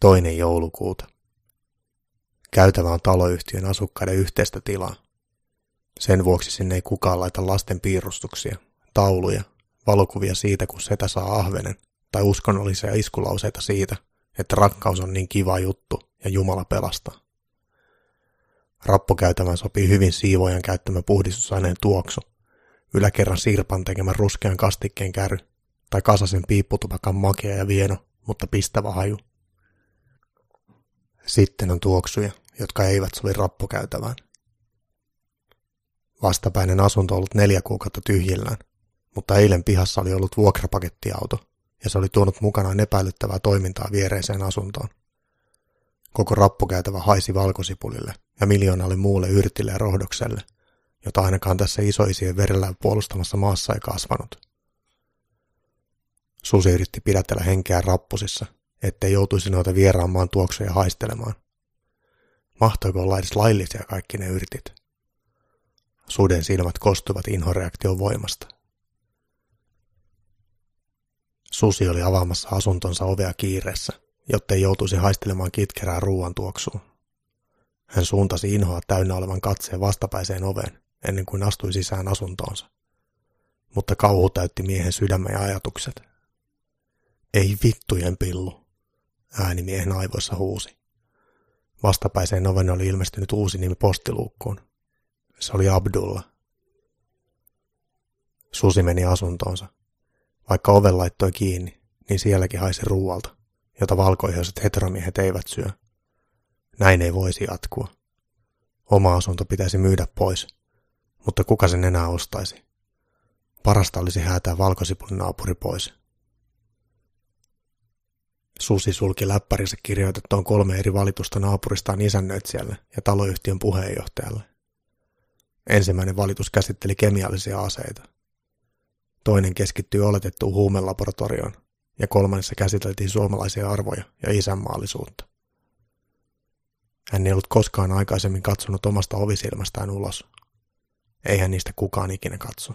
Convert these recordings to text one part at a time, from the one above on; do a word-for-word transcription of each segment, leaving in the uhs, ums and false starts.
Toinen joulukuuta. Käytävä on taloyhtiön asukkaiden yhteistä tilaa. Sen vuoksi sinne ei kukaan laita lasten piirustuksia, tauluja, valokuvia siitä, kun setä saa ahvenen, tai uskonnollisia iskulauseita siitä, että rakkaus on niin kiva juttu ja Jumala pelastaa. Rappokäytävään sopii hyvin siivoajan käyttämä puhdistusaineen tuoksu, yläkerran sirpan tekemä ruskean kastikkeen käry, tai kasasen piipputupakan makea ja vieno, mutta pistävä haju. Sitten on tuoksuja, jotka eivät sovi rappokäytävään. Vastapäinen asunto on ollut neljä kuukautta tyhjillään, mutta eilen pihassa oli ollut vuokrapakettiauto, ja se oli tuonut mukanaan epäilyttävää toimintaa viereiseen asuntoon. Koko rappukäytävä haisi valkosipulille ja miljoonalle muulle yrtille ja rohdokselle, jota ainakaan tässä isoisien verellään puolustamassa maassa ei kasvanut. Susi yritti pidätellä henkeään rappusissa, ettei joutuisi noita vieraan maan tuoksuja haistelemaan. Mahtoiko olla edes laillisia kaikki ne yrtit? Suden silmät kostuivat inhoreaktion voimasta. Susi oli avaamassa asuntonsa ovea kiireessä, jottei joutuisi haistelemaan kitkerää ruuan tuoksuun. Hän suuntasi inhoa täynnä olevan katseen vastapäiseen oveen, ennen kuin astui sisään asuntoonsa. Mutta kauhu täytti miehen sydämen ja ajatukset. Ei vittujen pillu, ääni miehen aivoissa huusi. Vastapäiseen oven oli ilmestynyt uusi nimi postiluukkuun. Se oli Abdullah. Susi meni asuntoonsa. Vaikka oven laittoi kiinni, niin sielläkin haisi ruualta, jota valkoihoiset heteromiehet eivät syö. Näin ei voisi jatkua. Oma asunto pitäisi myydä pois, mutta kuka sen enää ostaisi? Parasta olisi häätää valkosipulin naapuri pois. Susi sulki läppärinsä kirjoitettuun kolme eri valitusta naapuristaan isännöitsijälle ja taloyhtiön puheenjohtajalle. Ensimmäinen valitus käsitteli kemiallisia aseita. Toinen keskittyi oletettuun huumelaboratorioon, ja kolmannessa käsiteltiin suomalaisia arvoja ja isänmaallisuutta. Hän ei ollut koskaan aikaisemmin katsonut omasta ovisilmästään ulos. Eihän niistä kukaan ikinä katso.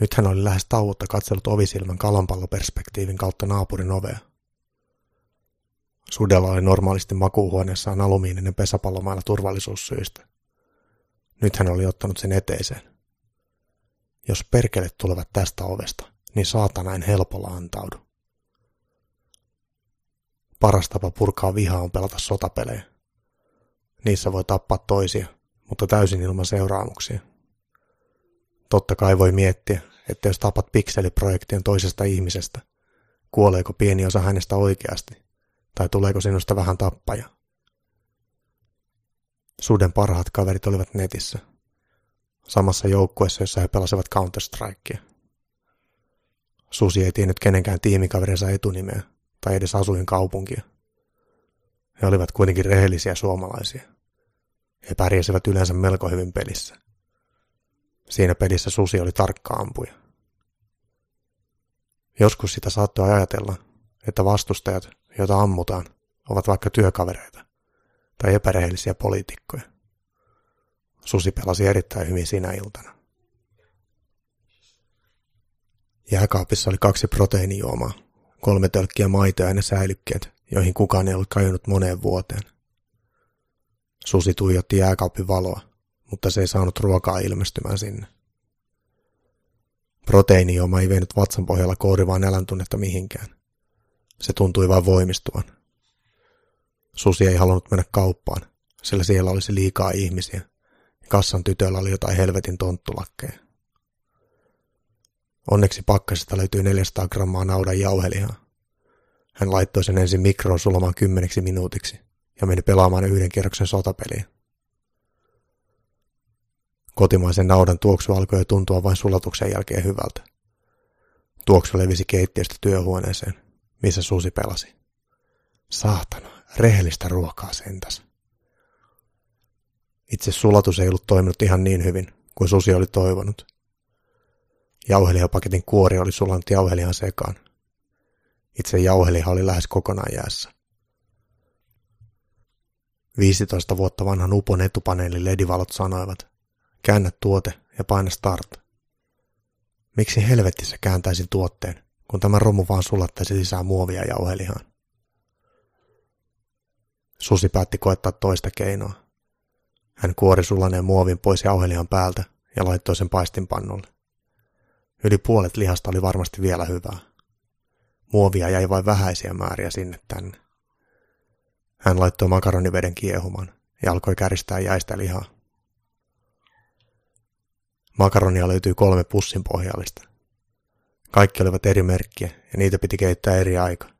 Nyt hän oli lähes tauotta katsellut ovisilmän kalanpalloperspektiivin kautta naapurin ovea. Sudella oli normaalisti makuuhuoneessaan alumiininen pesäpallomailla turvallisuussyistä. Nyt hän oli ottanut sen eteiseen. Jos perkelet tulevat tästä ovesta, niin saatana en helpolla antaudu. Paras tapa purkaa vihaa on pelata sotapelejä. Niissä voi tappaa toisia, mutta täysin ilman seuraamuksia. Totta kai voi miettiä, että jos tapat pikseliprojektion toisesta ihmisestä, kuoleeko pieni osa hänestä oikeasti, tai tuleeko sinusta vähän tappaja. Suden parhaat kaverit olivat netissä, samassa joukkueessa, jossa he pelasivat Counter-Strikea. Susi ei tiennyt kenenkään tiimikaverinsa etunimeä tai edes asuinkaupunkia. He olivat kuitenkin rehellisiä suomalaisia. He pärjäsivät yleensä melko hyvin pelissä. Siinä pelissä Susi oli tarkka ampuja. Joskus sitä saattoi ajatella, että vastustajat, joita ammutaan, ovat vaikka työkavereita tai epärehellisiä poliitikkoja. Susi pelasi erittäin hyvin sinä iltana. Jääkaapissa oli kaksi proteiinijuomaa, kolme tölkkiä maitoa ja ne säilykkeet, joihin kukaan ei ollut kajunut moneen vuoteen. Susi tuijotti jääkaapin valoa, mutta se ei saanut ruokaa ilmestymään sinne. Proteiinijuoma ei vienyt vatsan pohjalla kourivaa nälän tunnetta mihinkään. Se tuntui vain voimistuvan. Susi ei halunnut mennä kauppaan, sillä siellä olisi liikaa ihmisiä. Kassan tytöllä oli jotain helvetin tonttulakkeja. Onneksi pakkasesta löytyi neljäsataa grammaa naudan jauhelihaa. Hän laittoi sen ensin mikroon sulamaan kymmeneksi minuutiksi ja meni pelaamaan yhden kierroksen sotapeliä. Kotimaisen naudan tuoksu alkoi jo tuntua vain sulatuksen jälkeen hyvältä. Tuoksu levisi keittiöstä työhuoneeseen, missä Susi pelasi. Saatana, rehellistä ruokaa sentäs. Itse sulatus ei ollut toiminut ihan niin hyvin kuin Susi oli toivonut. Jauhelihapaketin kuori oli sulanut jauhelihan sekaan. Itse jauheliha oli lähes kokonaan jäässä. viisitoista vuotta vanhan Upon etupaneelin ledivalot sanoivat, käännä tuote ja paina start. Miksi helvetissä kääntäisin tuotteen, kun tämä romu vaan sulattaisi lisää muovia jauhelihaan? Susi päätti koettaa toista keinoa. Hän kuori sulaneen muovin pois jauhelihan päältä ja laittoi sen paistinpannulle. Yli puolet lihasta oli varmasti vielä hyvää. Muovia jäi vain vähäisiä määriä sinne tänne. Hän laittoi makaroniveden kiehumaan ja alkoi käristää jäistä lihaa. Makaronia löytyi kolme pussin pohjallista. Kaikki olivat eri merkkiä ja niitä piti keittää eri aika.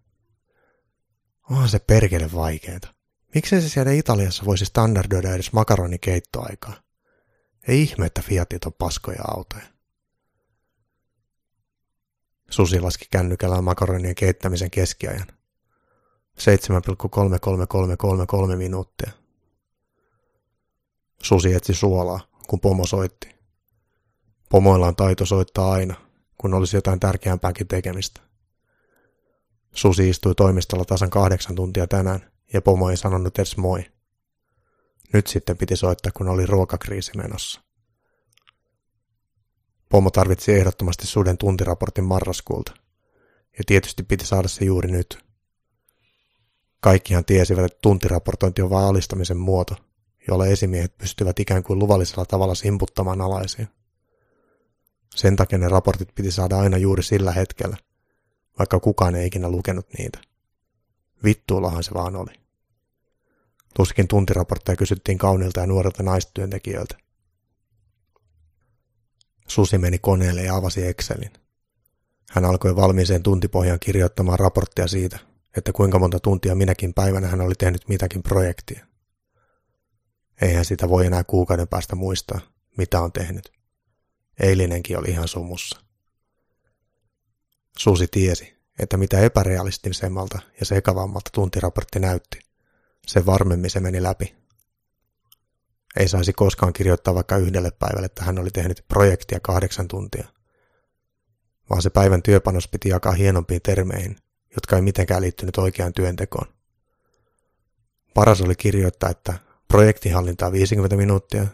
Onhan se perkele vaikeeta. Miksei se siellä Italiassa voisi standardoida edes makaronikeittoaikaa? Ei ihme, että Fiatit on paskoja autoja. Susi laski kännykällään makaronien keittämisen keskiajan. seitsemän pilkku kolme kolme kolme kolme kolme minuuttia. Susi etsi suolaa, kun pomo soitti. Pomoilla on taito soittaa aina, kun olisi jotain tärkeämpääkin tekemistä. Susi istui toimistolla tasan kahdeksan tuntia tänään ja pomo ei sanonut edes moi. Nyt sitten piti soittaa, kun oli ruokakriisi menossa. Pomo tarvitsi ehdottomasti suden tuntiraportin marraskuulta, ja tietysti piti saada se juuri nyt. Kaikkihan tiesivät, että tuntiraportointi on vain alistamisen muoto, jolla esimiehet pystyvät ikään kuin luvallisella tavalla simputtamaan alaisia. Sen takia ne raportit piti saada aina juuri sillä hetkellä, vaikka kukaan ei ikinä lukenut niitä. Vittuulahan se vaan oli. Tuskin tuntiraportteja kysyttiin kauniilta ja nuorilta naistyöntekijöiltä. Susi meni koneelle ja avasi Excelin. Hän alkoi valmiiseen tuntipohjaan kirjoittamaan raporttia siitä, että kuinka monta tuntia minäkin päivänä hän oli tehnyt mitäkin projektia. Eihän sitä voi enää kuukauden päästä muistaa, mitä on tehnyt. Eilinenkin oli ihan sumussa. Susi tiesi, että mitä epärealistisemmalta ja sekavammalta tuntiraportti näytti, sen varmemmin se meni läpi. Ei saisi koskaan kirjoittaa vaikka yhdelle päivälle, että hän oli tehnyt projektia kahdeksan tuntia, vaan se päivän työpanos piti jakaa hienompiin termeihin, jotka ei mitenkään liittynyt oikeaan työntekoon. Paras oli kirjoittaa, että projektihallintaa viisikymmentä minuuttia,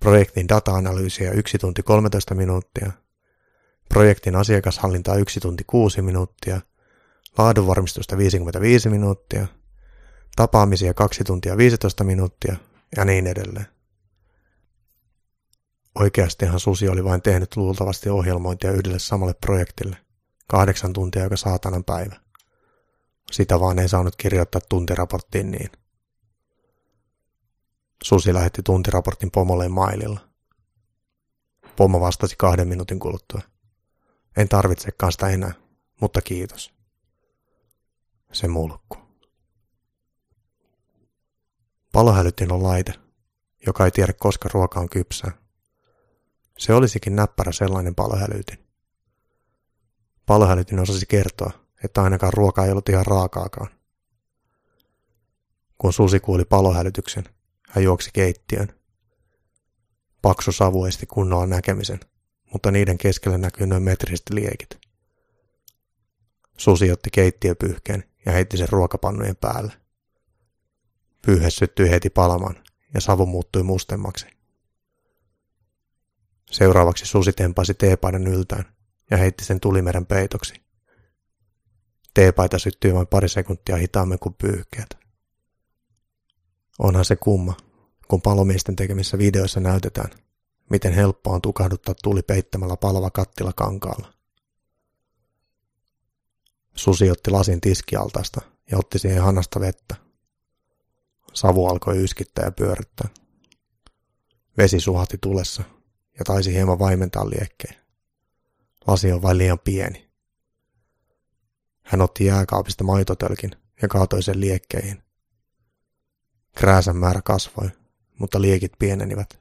projektin data-analyysiä yksi tunti kolmetoista minuuttia, projektin asiakashallintaa yksi tunti kuusi minuuttia, laadunvarmistusta viisikymmentäviisi minuuttia, tapaamisia kaksi tuntia viisitoista minuuttia ja niin edelleen. Oikeastihan Susi oli vain tehnyt luultavasti ohjelmointia yhdelle samalle projektille, kahdeksan tuntia joka saatanan päivä. Sitä vaan ei saanut kirjoittaa tuntiraporttiin niin. Susi lähetti tuntiraportin pomolle maililla. Pomo vastasi kahden minuutin kuluttua. En tarvitsekaan sitä enää, mutta kiitos. Se mulkku. Palohälytin on laite, joka ei tiedä koska ruoka on kypsää. Se olisikin näppärä sellainen palohälytin. Palohälytin osasi kertoa, että ainakaan ruoka ei ollut ihan raakaakaan. Kun Susi kuuli palohälytyksen, hän juoksi keittiön. Paksu savu esti kunnolla näkemisen, mutta niiden keskellä näkyi noin metriset liekit. Susi otti keittiöpyyhkeen ja heitti sen ruokapannujen päälle. Pyyhe syttyi heti palamaan ja savu muuttui mustemmaksi. Seuraavaksi Susi tempasi teepaidan yltään ja heitti sen tulimeren peitoksi. Teepaita syttyi vain pari sekuntia hitaammin kuin pyyhkeet. Onhan se kumma, kun palomiesten tekemissä videoissa näytetään, miten helppoa on tukahduttaa tuli peittämällä palava kattila kankaalla. Susi otti lasin tiskialtaasta ja otti siihen hanasta vettä. Savu alkoi yskittää ja pyörittää. Vesi suhahti tulessa ja taisi hieman vaimentaa liekkeen. Lasi on vain liian pieni. Hän otti jääkaapista maitotölkin ja kaatoi sen liekkeihin. Krääsän määrä kasvoi, mutta liekit pienenivät.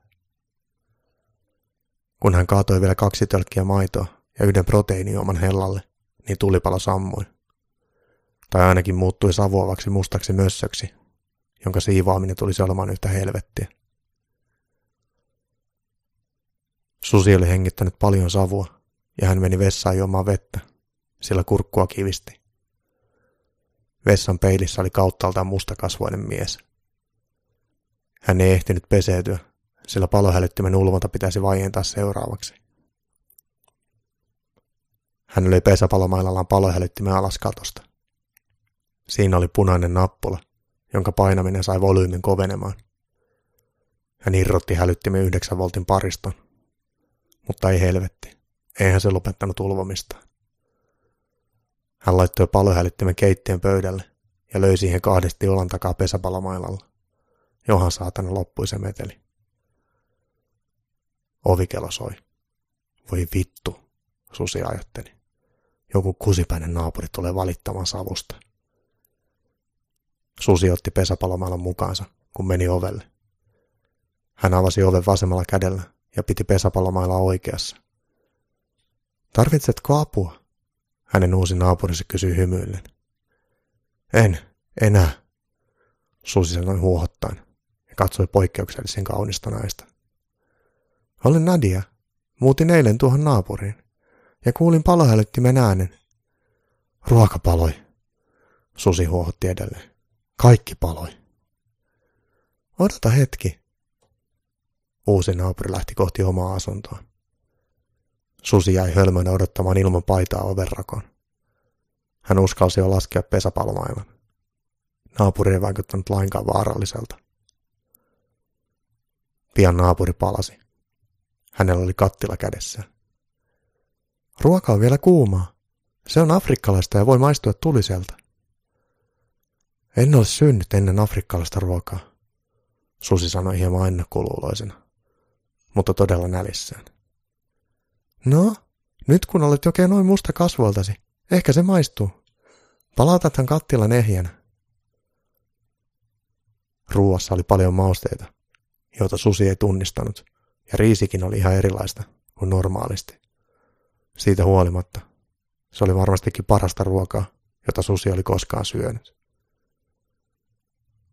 Kun hän kaatoi vielä kaksi tölkkiä maitoa ja yhden proteiinijuoman hellalle, niin tulipalo sammui. Tai ainakin muuttui savuavaksi mustaksi mössöksi, jonka siivaaminen tulisi olemaan yhtä helvettiä. Susi oli hengittänyt paljon savua ja hän meni vessaan juomaan vettä, sillä kurkkua kivisti. Vessan peilissä oli kauttaaltaan mustakasvoinen mies. Hän ei ehtinyt peseytyä, sillä palohälyttimen ulvonta pitäisi vaientaa seuraavaksi. Hän löi pesäpalomailallaan palohälyttimen alaskatosta. Siinä oli punainen nappula, jonka painaminen sai volyymin kovenemaan. Hän irrotti hälyttimen yhdeksän voltin pariston. Mutta ei helvetti, eihän se lopettanut ulvomistaan. Hän laittoi palohälyttimen keittiön pöydälle ja löi siihen kahdesti olan takaa pesäpalomailalla. Johan saatana loppui se meteli. Ovikelo soi. Voi vittu, Susi ajatteli. Joku kusipäinen naapuri tulee valittamaan savusta. Susi otti pesäpalomailan mukaansa, kun meni ovelle. Hän avasi oven vasemmalla kädellä ja piti pesäpalomailaa oikeassa. Tarvitsetko apua? Hänen uusi naapurinsa kysyi hymyillen. En, enää, Susi sanoi huohottaen ja katsoi poikkeuksellisen kaunista naista. Olen Nadia. Muutin eilen tuohon naapuriin ja kuulin palohälyttimen äänen. Ruoka paloi, Susi huohotti edelleen. Kaikki paloi. Odota hetki. Uusi naapuri lähti kohti omaa asuntoa. Susi jäi hölmönä odottamaan ilman paitaa ovenrakoon. Hän uskalsi jo laskea pesäpalomailan. Naapuri ei vaikuttanut lainkaan vaaralliselta. Pian naapuri palasi. Hänellä oli kattila kädessään. Ruoka on vielä kuumaa. Se on afrikkalaista ja voi maistua tuliselta. En ole syönyt ennen afrikkalaista ruokaa, Susi sanoi hieman ennakkoluuloisena, mutta todella nälissään. No, nyt kun olet jokeen noin musta kasvoiltasi, ehkä se maistuu. Palautathan kattilan ehjänä. Ruuassa oli paljon mausteita, joita Susi ei tunnistanut, ja riisikin oli ihan erilaista kuin normaalisti. Siitä huolimatta, se oli varmastikin parasta ruokaa, jota Susi oli koskaan syönyt.